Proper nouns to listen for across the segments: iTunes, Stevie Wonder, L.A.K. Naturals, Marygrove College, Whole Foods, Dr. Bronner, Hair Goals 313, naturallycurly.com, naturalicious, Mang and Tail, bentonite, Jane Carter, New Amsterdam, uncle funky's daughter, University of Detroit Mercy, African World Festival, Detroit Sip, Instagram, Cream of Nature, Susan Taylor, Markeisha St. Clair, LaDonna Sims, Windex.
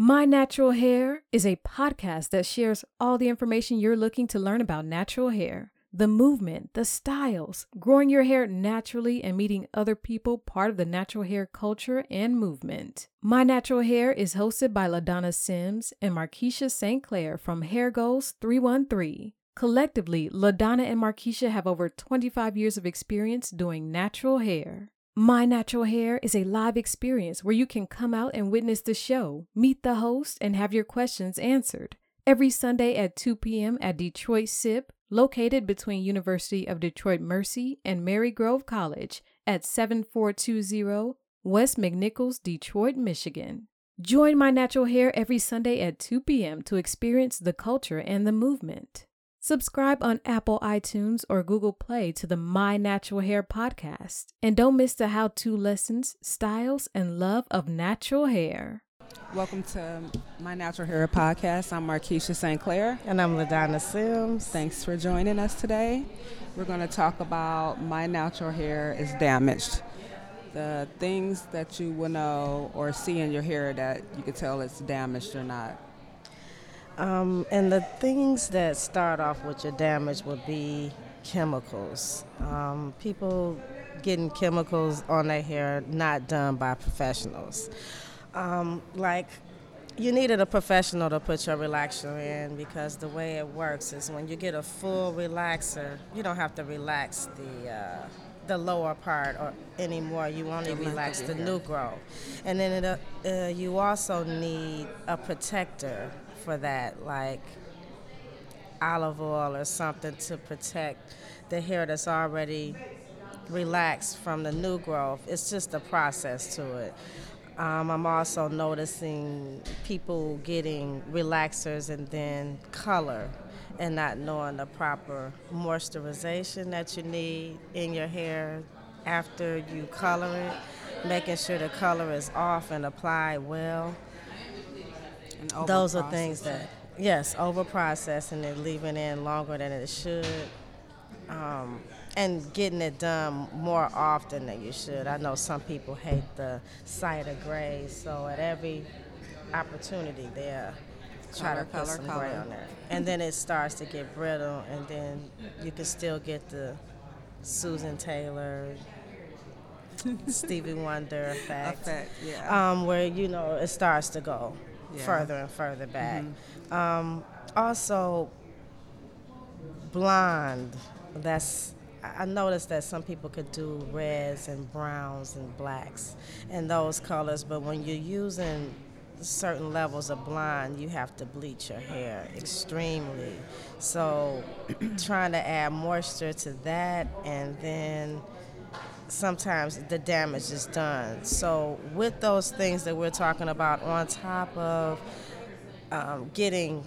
My Natural Hair is a podcast that shares all the information you're looking to learn about natural hair, the movement, the styles, growing your hair naturally, and meeting other people part of the natural hair culture and movement. My Natural Hair is hosted by LaDonna Sims and Markeisha St. Clair from Hair Goals 313. Collectively, LaDonna and Markeisha have over 25 years of experience doing natural hair. My Natural Hair is a live experience where you can come out and witness the show, meet the host, and have your questions answered. Every Sunday at 2 p.m. at Detroit Sip, located between University of Detroit Mercy and Marygrove College at 7420 West McNichols, Detroit, Michigan. Join My Natural Hair every Sunday at 2 p.m. to experience the culture and the movement. Subscribe on Apple iTunes or Google Play to the My Natural Hair podcast. And don't miss the how-to lessons, styles, and love of natural hair. Welcome to My Natural Hair podcast. I'm Markeisha St. Clair. And I'm LaDonna Sims. Thanks for joining us today. We're going to talk about My Natural Hair is Damaged. The things that you will know or see in your hair that you can tell it's damaged or not. And the things that start off with your damage would be chemicals. People getting chemicals on their hair not done by professionals. Like, you needed a professional to put your relaxer in, because the way it works is when you get a full relaxer, you don't have to relax the lower part or anymore. You only relax the new growth. And then you also need a protector for that, like olive oil or something to protect the hair that's already relaxed from the new growth. It's just a process to it. I'm also noticing people getting relaxers and then color and not knowing the proper moisturization that you need in your hair after you color it, making sure the color is off and applied well. Those are things that, yes, over-processing it, leaving it in longer than it should, and getting it done more often than you should. I know some people hate the sight of gray, so at every opportunity they'll try to put some gray on there. And then it starts to get brittle, and then you can still get the Susan Taylor, Stevie Wonder effect, yeah. Where, you know, it starts to go. Yeah. Further and further back. Mm-hmm. Also, blonde. I noticed that some people could do reds and browns and blacks and those colors, but when you're using certain levels of blonde, you have to bleach your hair extremely. So trying to add moisture to that, and then sometimes the damage is done. So with those things that we're talking about, on top of getting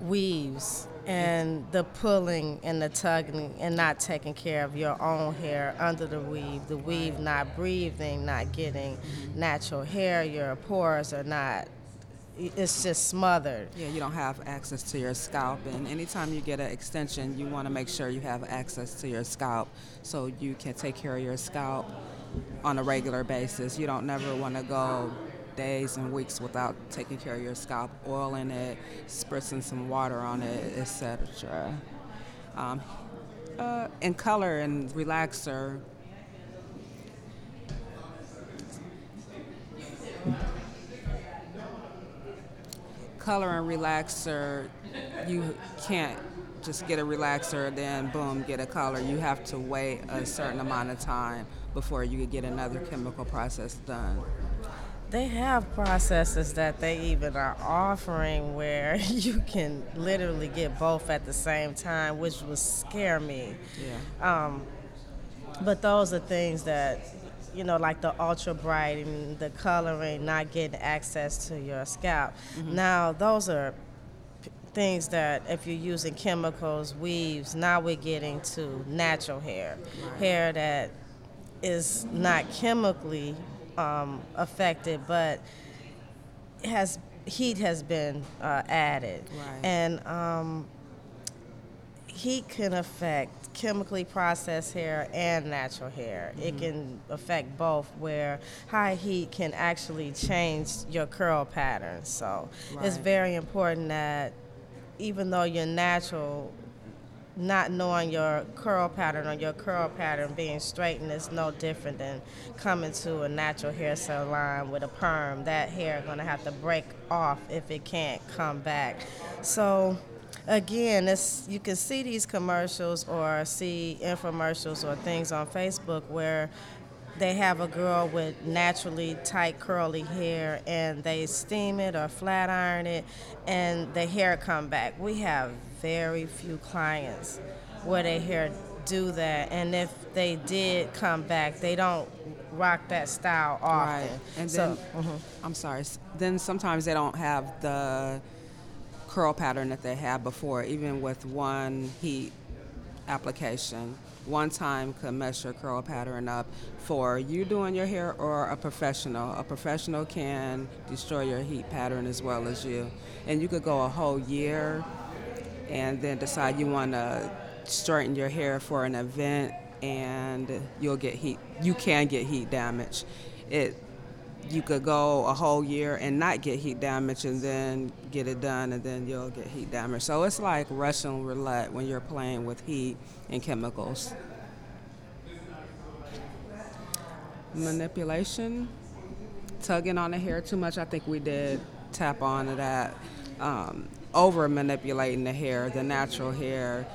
weaves and the pulling and the tugging and not taking care of your own hair under the weave not breathing, not getting natural hair, your pores are not, it's just smothered. Yeah, you don't have access to your scalp, and anytime you get an extension, you want to make sure you have access to your scalp so you can take care of your scalp on a regular basis. You don't never want to go days and weeks without taking care of your scalp, oiling it, spritzing some water on it, etc. And color and relaxer. Color and relaxer, you can't just get a relaxer, then boom, get a color. You have to wait a certain amount of time before you get another chemical process done. They have processes that they even are offering where you can literally get both at the same time, which would scare me. Yeah. But those are things that, you know, like the ultra bright and the coloring, not getting access to your scalp. Mm-hmm. Now, those are things that if you're using chemicals, weaves, now we're getting to natural hair. Right. Hair that is not chemically affected, but heat has been added. Right. And heat can affect chemically processed hair and natural hair. Mm-hmm. It can affect both, where high heat can actually change your curl pattern. So it's very important that even though you're natural, not knowing your curl pattern or your curl pattern being straightened is no different than coming to a natural hair salon with a perm. That hair is going to have to break off if it can't come back. So again, you can see these commercials or see infomercials or things on Facebook where they have a girl with naturally tight curly hair and they steam it or flat iron it and the hair come back. We have very few clients where their hair do that, and if they did come back, they don't rock that style often. Right. And so, then, I'm sorry, then sometimes they don't have the curl pattern that they had before, even with one heat application. One time could mess your curl pattern up for you doing your hair or a professional. A professional can destroy your heat pattern as well as you. And you could go a whole year and then decide you want to straighten your hair for an event and you'll get heat. You can get heat damage. You could go a whole year and not get heat damage and then get it done and then you'll get heat damage. So it's like Russian roulette when you're playing with heat and chemicals. Manipulation, tugging on the hair too much. I think we did tap on to that. Over manipulating the hair, the natural hair,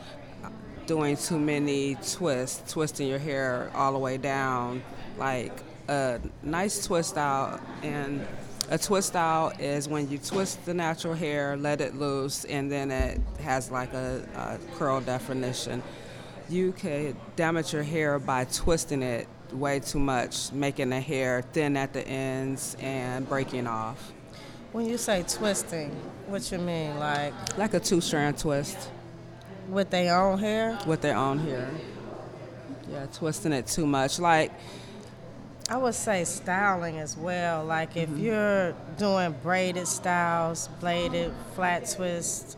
doing too many twists, twisting your hair all the way down, like a nice twist out, and a twist out is when you twist the natural hair, let it loose, and then it has like a curl definition. You could damage your hair by twisting it way too much, making the hair thin at the ends and breaking off. When you say twisting, what you mean? Like a two-strand twist. With their own hair? With their own hair. Yeah, twisting it too much. Like, I would say styling as well. Like if you're doing braided styles, bladed, flat twists,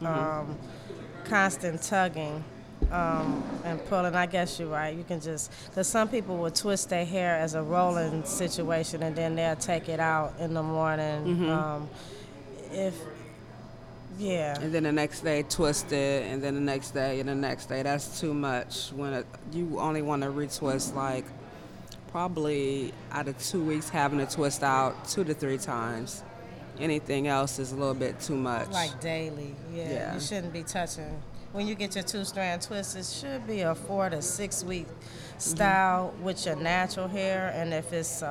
constant tugging and pulling, I guess you're right. You can just, because some people will twist their hair as a rolling situation and then they'll take it out in the morning. And then the next day twist it, and then the next day and the next day. That's too much. When you only want to retwist like probably out of 2 weeks, having to twist out 2 to 3 times. Anything else is a little bit too much. Like daily, yeah. You shouldn't be touching. When you get your two-strand twist, it should be a 4 to 6 week style with your natural hair, and if it's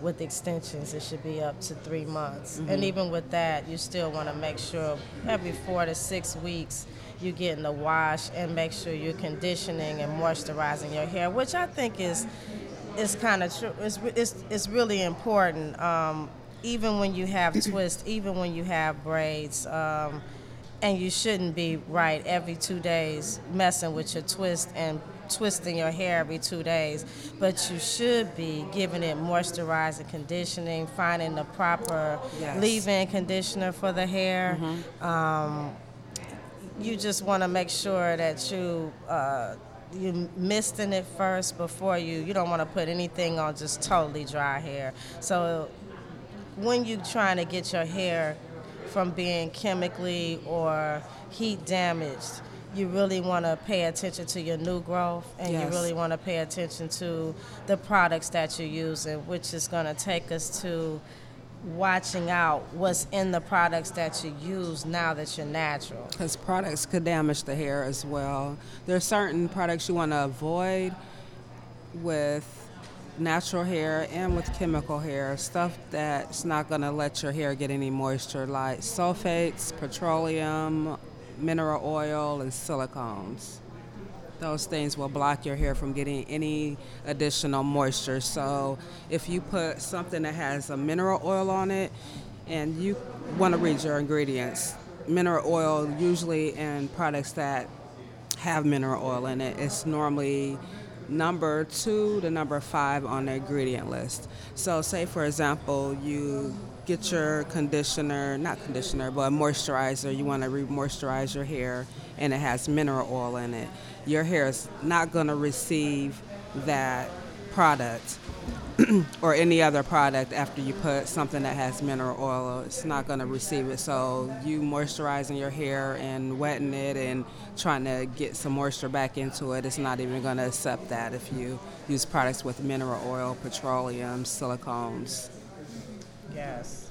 with extensions, it should be up to 3 months. And even with that, you still want to make sure every 4 to 6 weeks you're getting a wash and make sure you're conditioning and moisturizing your hair, which I think is... It's kind of true. It's really important. Even when you have twists, even when you have braids, and you shouldn't be every 2 days messing with your twist and twisting your hair every 2 days. But you should be giving it moisturizing, conditioning, finding the proper leave-in conditioner for the hair. You just want to make sure that you. You misting it first before you don't want to put anything on just totally dry hair. So when you're trying to get your hair from being chemically or heat damaged, you really want to pay attention to your new growth, and you really want to pay attention to the products that you're using, which is going to take us to watching out what's in the products that you use now that you're natural. Because products could damage the hair as well. There are certain products you want to avoid with natural hair and with chemical hair, stuff that's not going to let your hair get any moisture, like sulfates, petroleum, mineral oil, and silicones. Those things will block your hair from getting any additional moisture. So if you put something that has a mineral oil on it, and you want to read your ingredients, mineral oil usually in products that have mineral oil in it, it's normally number 2 to number 5 on the ingredient list. So say, for example, you get your conditioner, not conditioner, but moisturizer. You want to re-moisturize your hair, and it has mineral oil in it. Your hair is not going to receive that product or any other product after you put something that has mineral oil. It's not going to receive it. So you moisturizing your hair and wetting it and trying to get some moisture back into it, it's not even going to accept that if you use products with mineral oil, petroleum, silicones. Yes.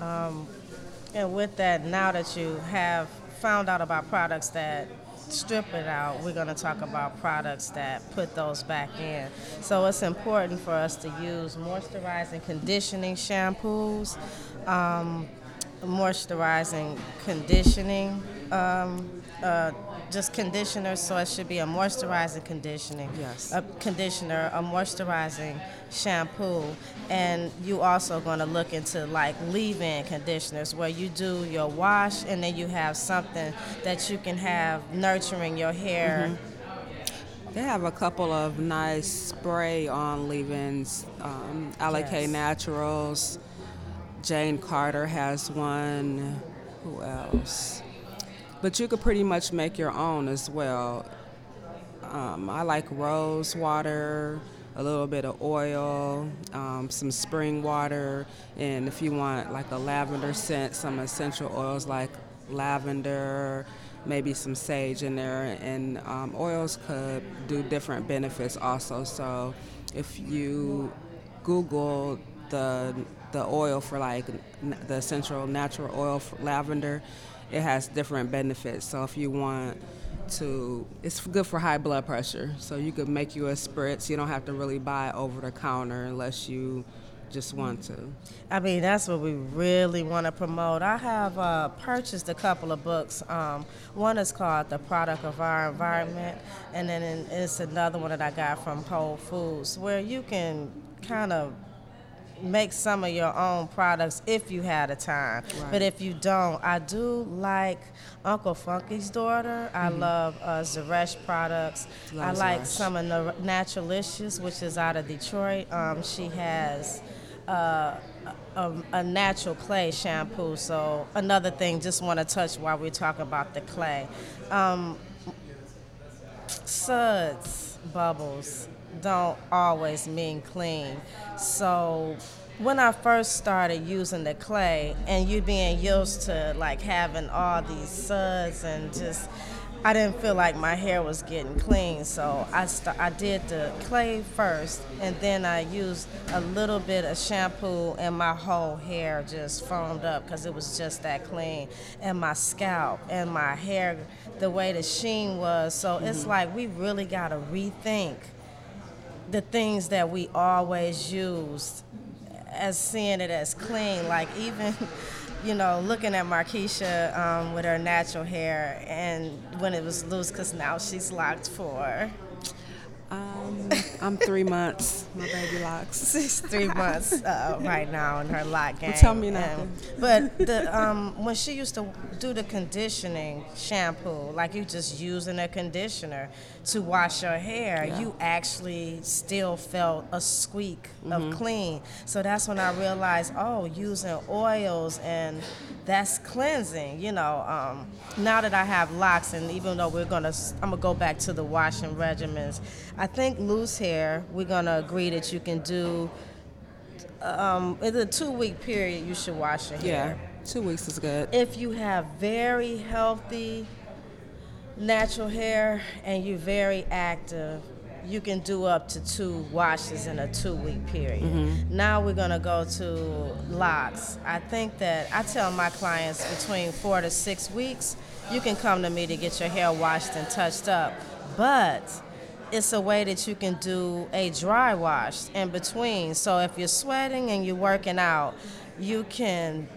And with that, now that you have found out about products that strip it out, we're going to talk about products that put those back in. So it's important for us to use moisturizing conditioning shampoos, moisturizing conditioning, just conditioners. So it should be a moisturizing conditioning, yes, a conditioner, a moisturizing shampoo. And you also going to look into like leave-in conditioners where you do your wash and then you have something that you can have nurturing your hair. Mm-hmm. They have a couple of nice spray-on leave-ins, L.A.K. Yes. Naturals. Jane Carter has one. Who else? But you could pretty much make your own as well. I like rose water, a little bit of oil, some spring water, and if you want like a lavender scent, some essential oils like lavender, maybe some sage in there, and oils could do different benefits also. So if you Google the oil for like the essential natural oil for lavender, it has different benefits. So if you want to, it's good for high blood pressure. So you could make you a spritz. You don't have to really buy over the counter unless you just want to. I mean, that's what we really want to promote. I have purchased a couple of books. One is called The Product of Our Environment, and then it's another one that I got from Whole Foods where you can kind of make some of your own products if you had a time. Right. But if you don't, I do like Uncle Funky's Daughter. I love Zuresh products. I like Zuresh. Some of the Naturalicious, which is out of Detroit. She has a natural clay shampoo. So another thing, just want to touch while we're talking about the clay. Suds, bubbles, don't always mean clean. So when I first started using the clay and you being used to like having all these suds and just, I didn't feel like my hair was getting clean. So I did the clay first and then I used a little bit of shampoo and my whole hair just foamed up because it was just that clean. And my scalp and my hair, the way the sheen was. So it's like we really gotta rethink the things that we always used as seeing it as clean, like even, you know, looking at Markeisha with her natural hair and when it was loose, because now she's locked for. I'm 3 months, my baby locks. She's 3 months right now in her lock game. Well, tell me nothing. But when she used to do the conditioning shampoo, like you just using a conditioner to wash your hair, you actually still felt a squeak of clean. So that's when I realized, oh, using oils and that's cleansing, you know. Now that I have locks, and even though I'm gonna go back to the washing regimens, I think loose hair, we're going to agree that you can do, in a 2-week period, you should wash your hair. Yeah, 2 weeks is good. If you have very healthy, natural hair and you're very active, you can do up to 2 washes in a 2-week period. Mm-hmm. Now we're going to go to locks. I think that I tell my clients between 4 to 6 weeks, you can come to me to get your hair washed and touched up, but it's a way that you can do a dry wash in between. So if you're sweating and you're working out, you can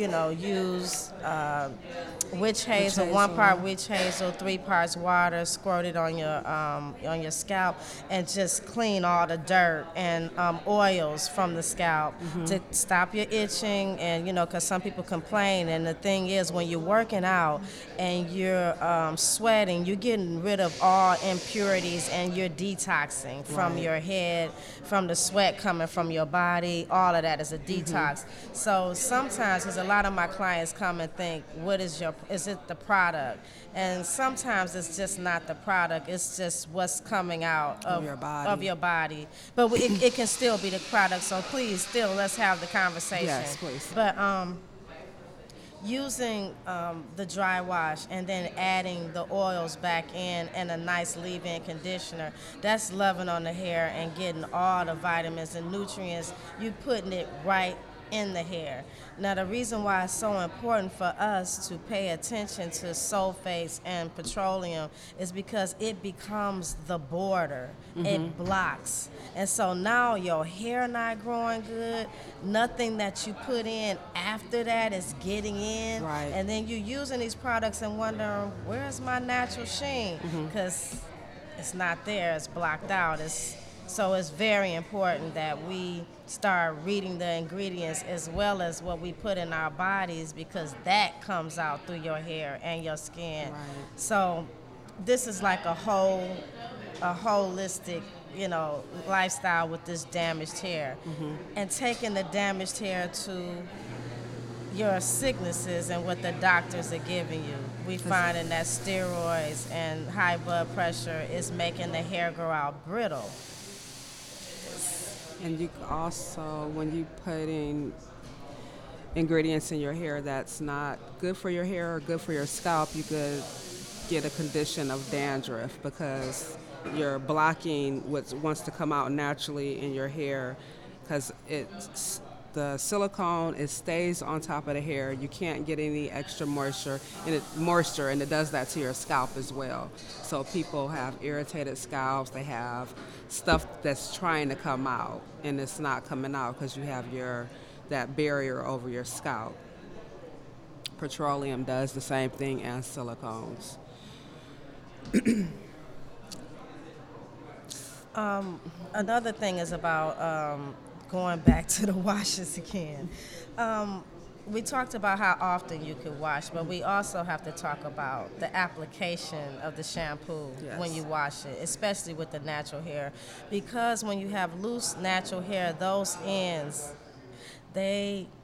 you know, use witch hazel, 1 part witch hazel, 3 parts water, squirt it on your scalp, and just clean all the dirt and oils from the scalp to stop your itching. And, you know, because some people complain, and the thing is, when you're working out and you're sweating, you're getting rid of all impurities and you're detoxing from your head, from the sweat coming from your body. All of that is a detox. So sometimes, because a lot of my clients come and think, what is your, is it the product? And sometimes it's just not the product, it's just what's coming out of your body. But it can still be the product, so please, still, let's have the conversation. Yes, please. But using the dry wash and then adding the oils back in and a nice leave-in conditioner, that's loving on the hair and getting all the vitamins and nutrients. You're putting it right in the hair. Now, the reason why it's so important for us to pay attention to sulfates and petroleum is because it becomes the border. It blocks. And so now your hair not growing good, nothing that you put in after that is getting in. Right. And then you're using these products and wondering, where's my natural sheen? Because it's not there, it's blocked out. So it's very important that we start reading the ingredients as well as what we put in our bodies, because that comes out through your hair and your skin. Right. So this is like a holistic, you know, lifestyle with this damaged hair. And taking the damaged hair to your sicknesses and what the doctors are giving you. We finding that steroids and high blood pressure is making the hair grow out brittle. And you also, when you put in ingredients in your hair that's not good for your hair or good for your scalp, you could get a condition of dandruff, because you're blocking what wants to come out naturally in your hair, because it's the silicone, it stays on top of the hair. You can't get any extra moisture, and it does that to your scalp as well. So people have irritated scalps. They have stuff that's trying to come out, and it's not coming out because you have that barrier over your scalp. Petroleum does the same thing as silicones. Another thing is about going back to the washes again. We talked about how often you could wash, but we also have to talk about the application of the shampoo when you wash it, especially with the natural hair. Because when you have loose natural hair, those ends, when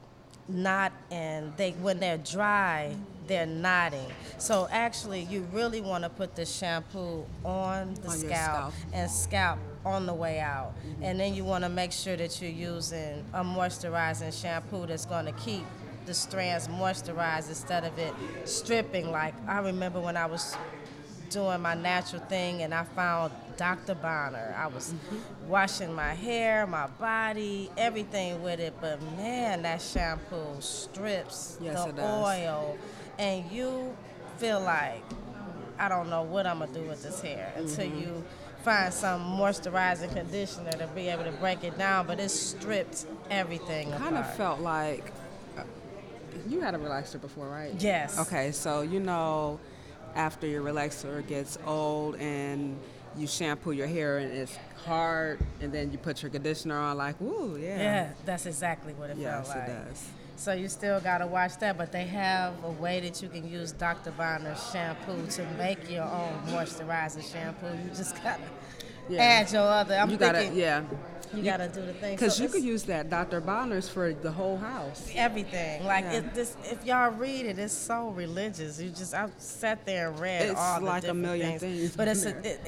they're dry, they're knotting. So actually, you really want to put the shampoo on the scalp and scalp on the way out. And then you want to make sure that you're using a moisturizing shampoo that's going to keep the strands moisturized instead of it stripping. Like, I remember when I was doing my natural thing and I found Dr. Bronner. I was washing my hair, my body, everything with it, but man, that shampoo strips the oil, and you feel like, I don't know what I'm going to do with this hair until you find some moisturizing conditioner to be able to break it down, but it stripped everything apart. Kind of felt like, you had a relaxer before, right? Yes. Okay, so you know after your relaxer gets old and you shampoo your hair and it's hard, and then you put your conditioner on, like, ooh, yeah. Yeah, that's exactly what it felt like. Yes, it does. So you still gotta wash that, but they have a way that you can use Dr. Bronner's shampoo to make your own moisturizing shampoo. You just gotta add your other. You gotta do the thing. Because you could use that Dr. Bronner's for the whole house. Everything. Like if y'all read it, it's so religious. I sat there and read all the different things. It's like a million things. But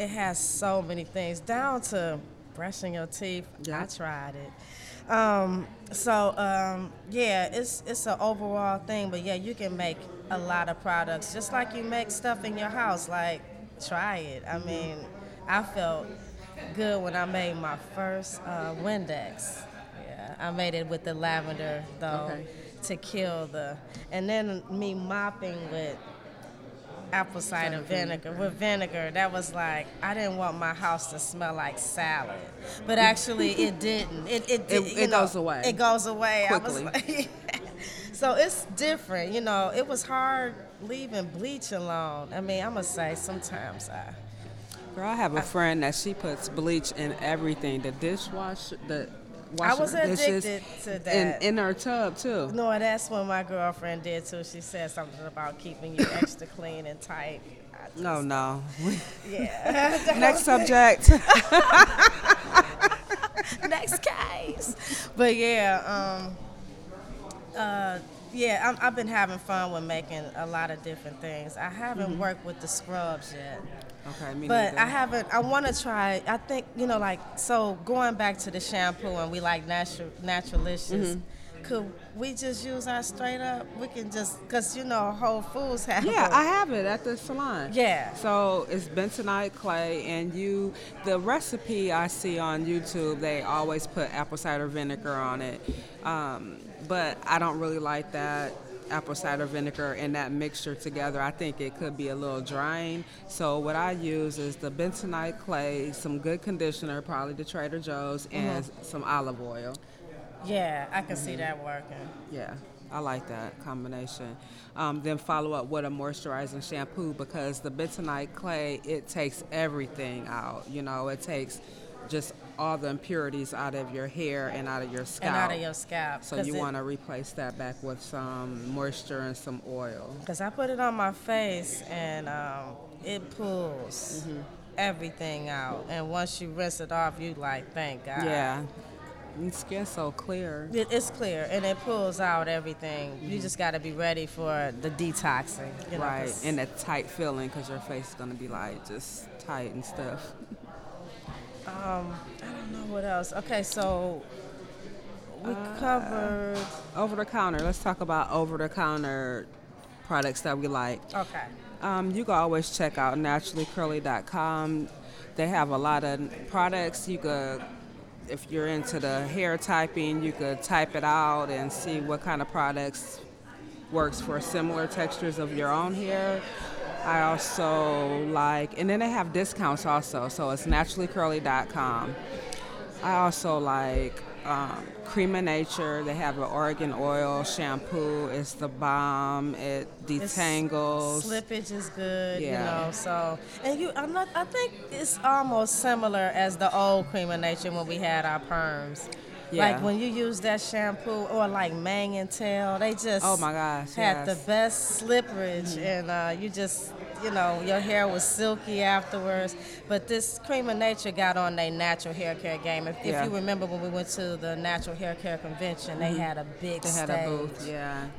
it has so many things, down to brushing your teeth. Yeah. I tried it. It's an overall thing, but you can make a lot of products, just like you make stuff in your house. Like, try it. I mean, I felt good when I made my first Windex. Yeah, I made it with the lavender though to kill and then me mopping with apple cider vinegar. With vinegar, that was like, I didn't want my house to smell like salad, but actually it didn't. It goes away. It goes away quickly. I was like, So it's different, you know. It was hard leaving bleach alone. I mean, I'm going to say sometimes I... Girl, I have a friend that she puts bleach in everything. The dishwasher, the washing I was addicted to that. In her tub, too. No, and that's what my girlfriend did, too. She said something about keeping you extra clean and tight. No. Yeah. Next subject. Next case. But, yeah, I've been having fun with making a lot of different things. I haven't worked with the scrubs yet. Okay, me but neither. I want to try, I think, you know, like, so going back to the shampoo and we like naturalicious, could we just use our straight up? We can just, because, you know, Whole Foods have it. Yeah, I have it at the salon. Yeah. So it's bentonite clay, and the recipe I see on YouTube, they always put apple cider vinegar on it. But I don't really like that apple cider vinegar and that mixture together. I think it could be a little drying. So what I use is the bentonite clay, some good conditioner, probably the Trader Joe's, and some olive oil. Yeah, I can see that working. Yeah, I like that combination. Then follow up with a moisturizing shampoo, because the bentonite clay, it takes everything out. You know, it takes just all the impurities out of your hair and out of your scalp. So you want to replace that back with some moisture and some oil. Because I put it on my face and it pulls everything out. And once you rinse it off, you like, thank God. Yeah. Your skin's so clear. It's clear, and it pulls out everything. You just got to be ready for the detoxing. You know, right, and that tight feeling, because your face is going to be, like, just tight and stuff. I don't know what else. Okay, so we covered... Over-the-counter. Let's talk about over-the-counter products that we like. Okay. You can always check out naturallycurly.com. They have a lot of products. You could... If you're into the hair typing, you could type it out and see what kind of products works for similar textures of your own hair. I also like, and then they have discounts also, so it's naturallycurly.com. I also like Cream of Nature. They have an Oregon oil shampoo. It's the bomb. It detangles. Slippage is good, you know. So, and I think it's almost similar as the old Cream of Nature when we had our perms. Yeah. Like when you use that shampoo, or like Mang and Tail, they just had the best slippage, and you just, you know, your hair was silky afterwards. But this Cream of Nature got on their natural hair care game. If you remember when we went to the natural hair care convention, they had a big stage. They had a booth,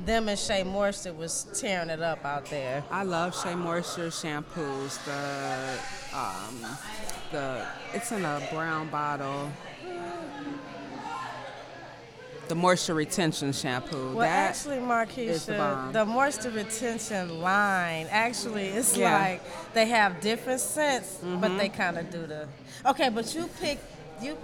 Them and Shea Moisture was tearing it up out there. I love Shea Moisture shampoos. It's in a brown bottle. The moisture retention shampoo. Well, Markeisha, the moisture retention line, it's like they have different scents, but they kind of do the... Okay, but you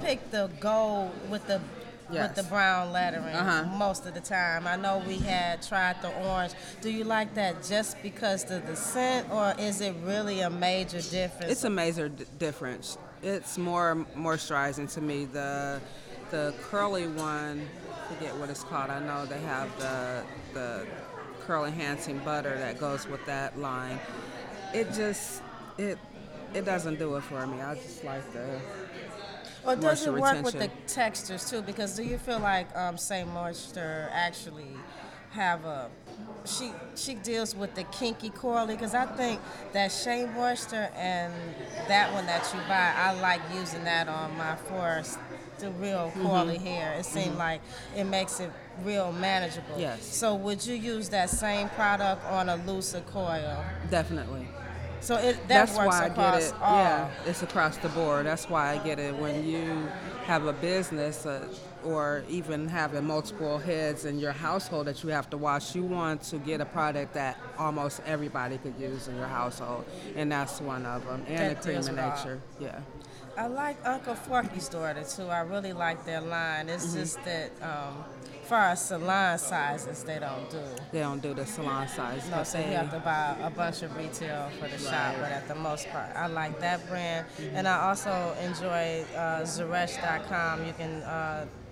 pick the gold with the with the brown lettering most of the time. I know we had tried the orange. Do you like that just because of the scent, or is it really a major difference? It's a major difference. It's more moisturizing to me. The curly one... forget what it's called. I know they have the curl enhancing butter that goes with that line. It just it doesn't do it for me. I just like the moisture retention. Well, does it work with the textures too? Because do you feel like Shea Moisture actually have a... She deals with the kinky curly, because I think that Shea Moisture and that one that you buy, I like using that on my forest. The real curly hair. It seemed like it makes it real manageable. Yes. So would you use that same product on a looser coil? Definitely. So that's works why across I get it. All. Yeah, it's across the board. That's why I get it when you have a business or even having multiple heads in your household that you have to wash. You want to get a product that almost everybody could use in your household, and that's one of them. And the Cream of Nature. Yeah. I like Uncle Funky's Daughter, too. I really like their line. It's just that For our salon sizes, they don't do. They don't do the salon size. No, so you have to buy a bunch of retail for the shop, but at the most part, I like that brand. Mm-hmm. And I also enjoy Zuresh.com. You can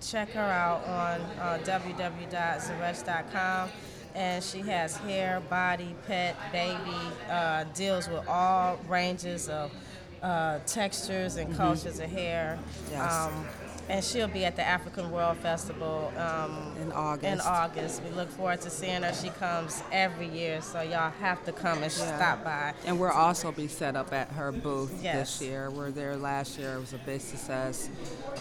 check her out on www.zuresh.com. And she has hair, body, pet, baby, deals with all ranges of textures and cultures of hair. Yes. And she'll be at the African World Festival in August. We look forward to seeing her. She comes every year, so y'all have to come and stop by. And we'll also be set up at her booth this year. We were there last year. It was a big success.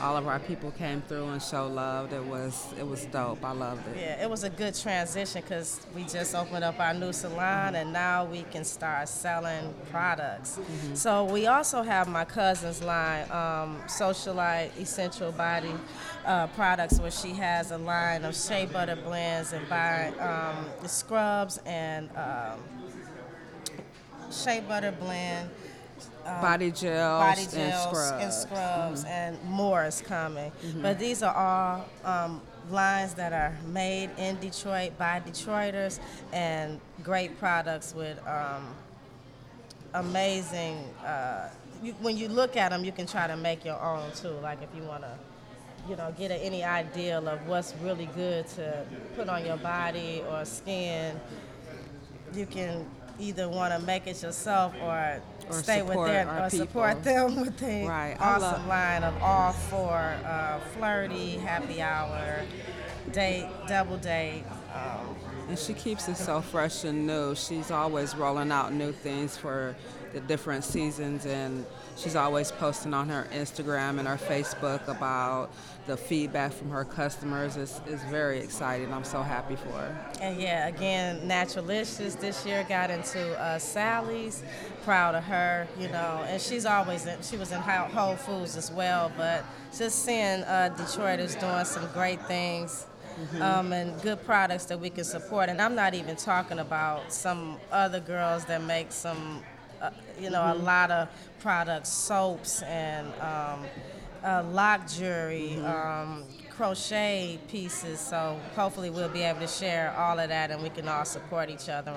All of our people came through and showed love. It was dope. I loved it. Yeah, it was a good transition because we just opened up our new salon, and now we can start selling products. Mm-hmm. So we also have my cousin's line, Socialite Essential Body products, where she has a line of shea butter blends and scrubs and shea butter blend, body gels and scrubs and more is coming. Mm-hmm. But these are all lines that are made in Detroit by Detroiters and great products with amazing when you look at them, you can try to make your own too. Like if you want to, get any idea of what's really good to put on your body or skin, you can either want to make it yourself or stay with them or support them with the awesome line of all four: flirty, happy hour, date, double date. And she keeps it so fresh and new. She's always rolling out new things for the different seasons, and she's always posting on her Instagram and her Facebook about the feedback from her customers. It's very exciting. I'm so happy for her. And again, Naturalicious this year got into Sally's. Proud of her, and she was in Whole Foods as well, but just seeing Detroiters doing some great things. Mm-hmm. And good products that we can support. And I'm not even talking about some other girls that make some, a lot of products, soaps and lock jewelry, crochet pieces. So hopefully we'll be able to share all of that, and we can all support each other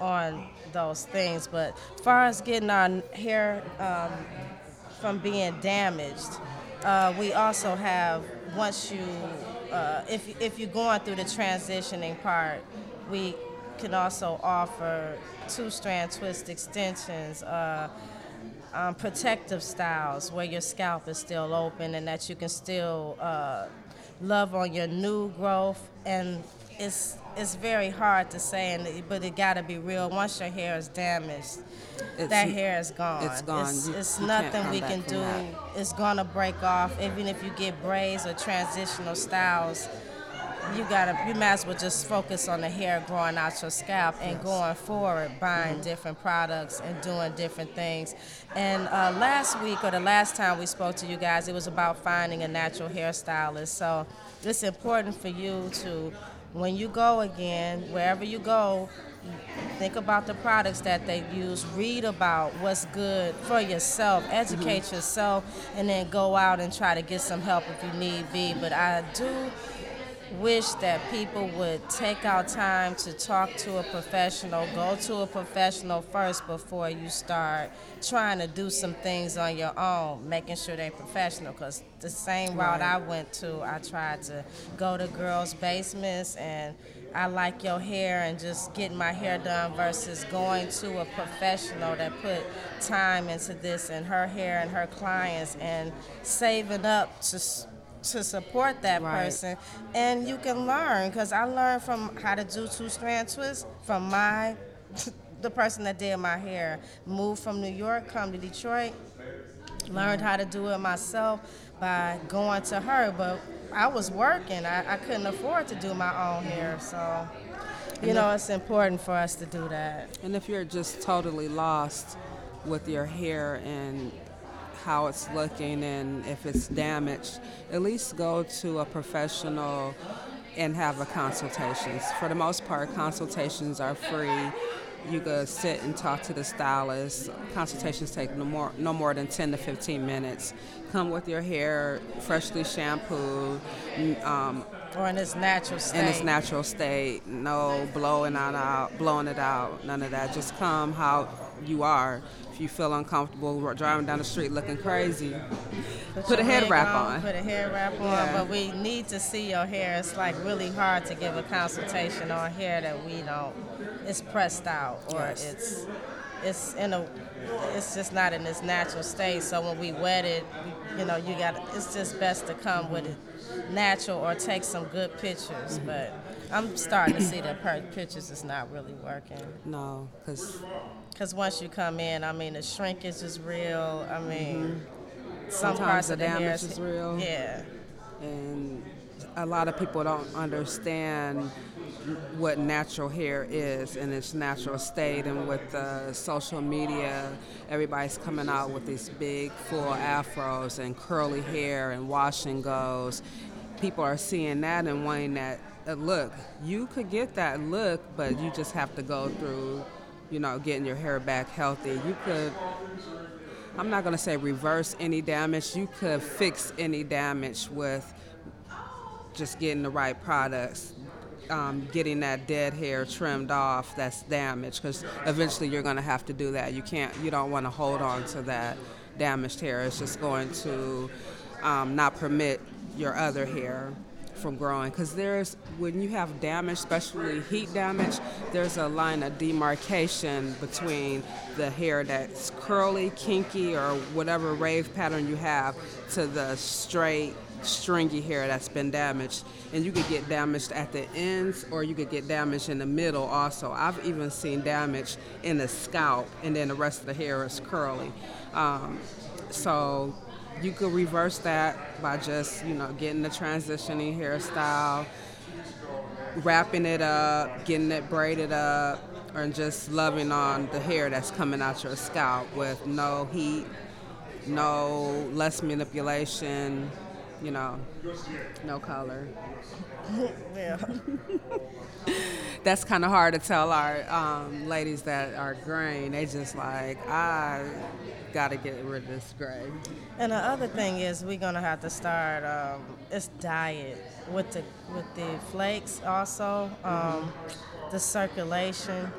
on those things. But as far as getting our hair from being damaged, we also have, once you... if you're going through the transitioning part, we can also offer 2-strand twist extensions, protective styles where your scalp is still open and that you can still love on your new growth. And it's very hard to say, but it got to be real. Once your hair is damaged, that hair is gone. It's gone. It's nothing we can do. It's going to break off. Even if you get braids or transitional styles, you might as well just focus on the hair growing out your scalp and going forward, buying different products and doing different things. And the last time we spoke to you guys, it was about finding a natural hairstylist. So it's important for you to... When you go again, wherever you go, think about the products that they use, read about what's good for yourself, educate yourself, and then go out and try to get some help if you need be. But I do wish that people would take out time to talk to a professional, go to a professional first before you start trying to do some things on your own, making sure they're professional, because the same route I went to, I tried to go to girls' basements and I like your hair and just getting my hair done versus going to a professional that put time into this and her hair and her clients and saving up to support that person. And you can learn, because I learned from how to do 2-strand twists from the person that did my hair. Moved from New York, come to Detroit, learned how to do it myself by going to her, but I was working. I couldn't afford to do my own hair, so it's important for us to do that. And if you're just totally lost with your hair and how it's looking and if it's damaged, at least go to a professional and have a consultation. For the most part, consultations are free. You could sit and talk to the stylist. Consultations take no more than 10 to 15 minutes. Come with your hair freshly shampooed, Or in its natural state. In its natural state. No blowing it out, none of that. Just come how you are. If you feel uncomfortable driving down the street looking crazy, put a head wrap on. Put a hair wrap on, but we need to see your hair. It's like really hard to give a consultation on hair that we don't. It's pressed out, or it's just not in its natural state. So when we wet it, it's just best to come with it natural or take some good pictures. But I'm starting to see that pictures is not really working. No, because once you come in, I mean, the shrinkage is real. I mean, sometimes parts of the damage is real. Yeah. And a lot of people don't understand what natural hair is in its natural state. And with social media, everybody's coming out with these big full afros and curly hair and wash and goes. People are seeing that and wanting that look. You could get that look, but you just have to go through, getting your hair back healthy. You could, I'm not going to say reverse any damage. You could fix any damage with just getting the right products. Getting that dead hair trimmed off that's damaged, because eventually you're going to have to do that. You don't want to hold on to that damaged hair. It's just going to not permit your other hair from growing, because when you have damage, especially heat damage, there's a line of demarcation between the hair that's curly, kinky, or whatever rave pattern you have to the straight, stringy hair that's been damaged. And you could get damaged at the ends, or you could get damaged in the middle also. I've even seen damage in the scalp, and then the rest of the hair is curly. So you could reverse that by just getting the transitioning hairstyle, wrapping it up, getting it braided up, and just loving on the hair that's coming out your scalp with no heat, no less manipulation, no color. Yeah. That's kind of hard to tell our ladies that are graying. They just like, I gotta get rid of this gray. And the other thing is, we're gonna have to start it's diet with the flakes also, the circulation.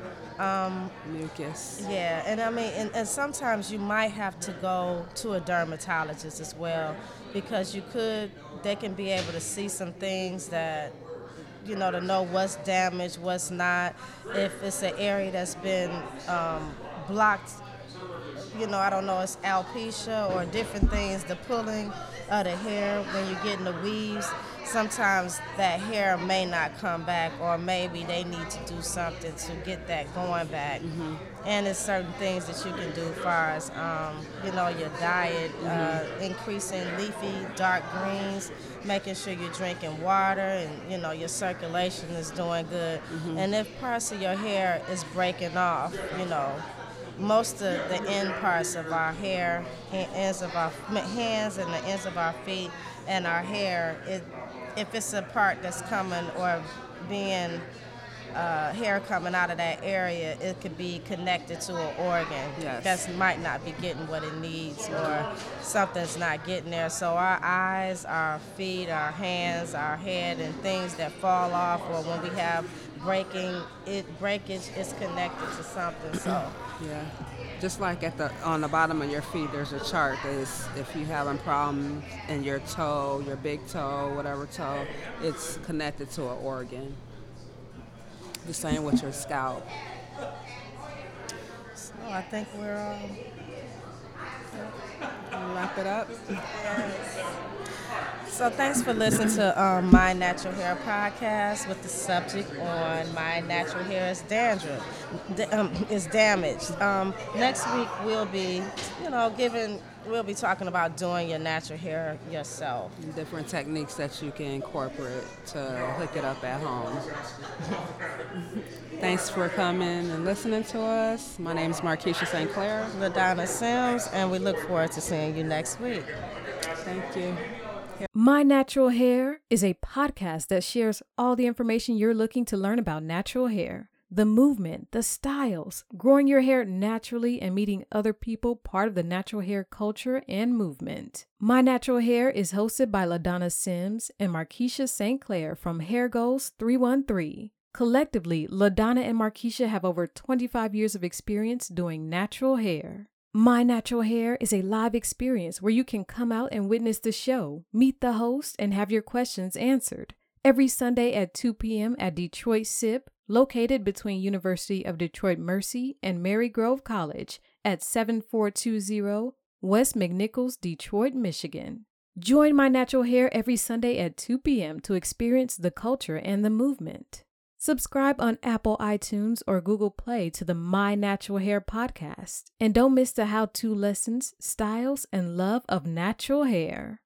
Mucus. Yeah, and I mean, and sometimes you might have to go to a dermatologist as well, because they can be able to see some things that, to know what's damaged, what's not, if it's an area that's been blocked, I don't know, it's alopecia or different things, the pulling of the hair when you're getting the weaves. Sometimes that hair may not come back, or maybe they need to do something to get that going back. Mm-hmm. And there's certain things that you can do as far as, your diet, increasing leafy, dark greens, making sure you're drinking water, and, your circulation is doing good. Mm-hmm. And if parts of your hair is breaking off, most of the end parts of our hair, ends of our hands and the ends of our feet and our hair, if it's a part that's coming or being hair coming out of that area, it could be connected to an organ that might not be getting what it needs, or something's not getting there. So our eyes, our feet, our hands, our head, and things that fall off, or when we have breakage, is connected to something. So just like on the bottom of your feet, there's a chart. Is if you having problems in your toe, your big toe, whatever toe, it's connected to an organ. The same with your scalp. So I think we're gonna wrap it up. So thanks for listening to My Natural Hair podcast with the subject on My Natural Hair is Dandruff, is Damaged. Next week we'll be, we'll be talking about doing your natural hair yourself. Different techniques that you can incorporate to hook it up at home. Thanks for coming and listening to us. My name is Markeisha St. Clair. LaDonna Sims, and we look forward to seeing you next week. Thank you. My Natural Hair is a podcast that shares all the information you're looking to learn about natural hair. the movement, the styles, growing your hair naturally and meeting other people part of the natural hair culture and movement. My Natural Hair is hosted by LaDonna Sims and Markeisha St. Clair from Hair Goals 313. Collectively, LaDonna and Markeisha have over 25 years of experience doing natural hair. My Natural Hair is a live experience where you can come out and witness the show, meet the host, and have your questions answered. Every Sunday at 2 p.m. at Detroit Sip, located between University of Detroit Mercy and Marygrove College at 7420 West McNichols, Detroit, Michigan. Join My Natural Hair every Sunday at 2 p.m. to experience the culture and the movement. Subscribe on Apple iTunes or Google Play to the My Natural Hair podcast. And don't miss the how-to lessons, styles, and love of natural hair.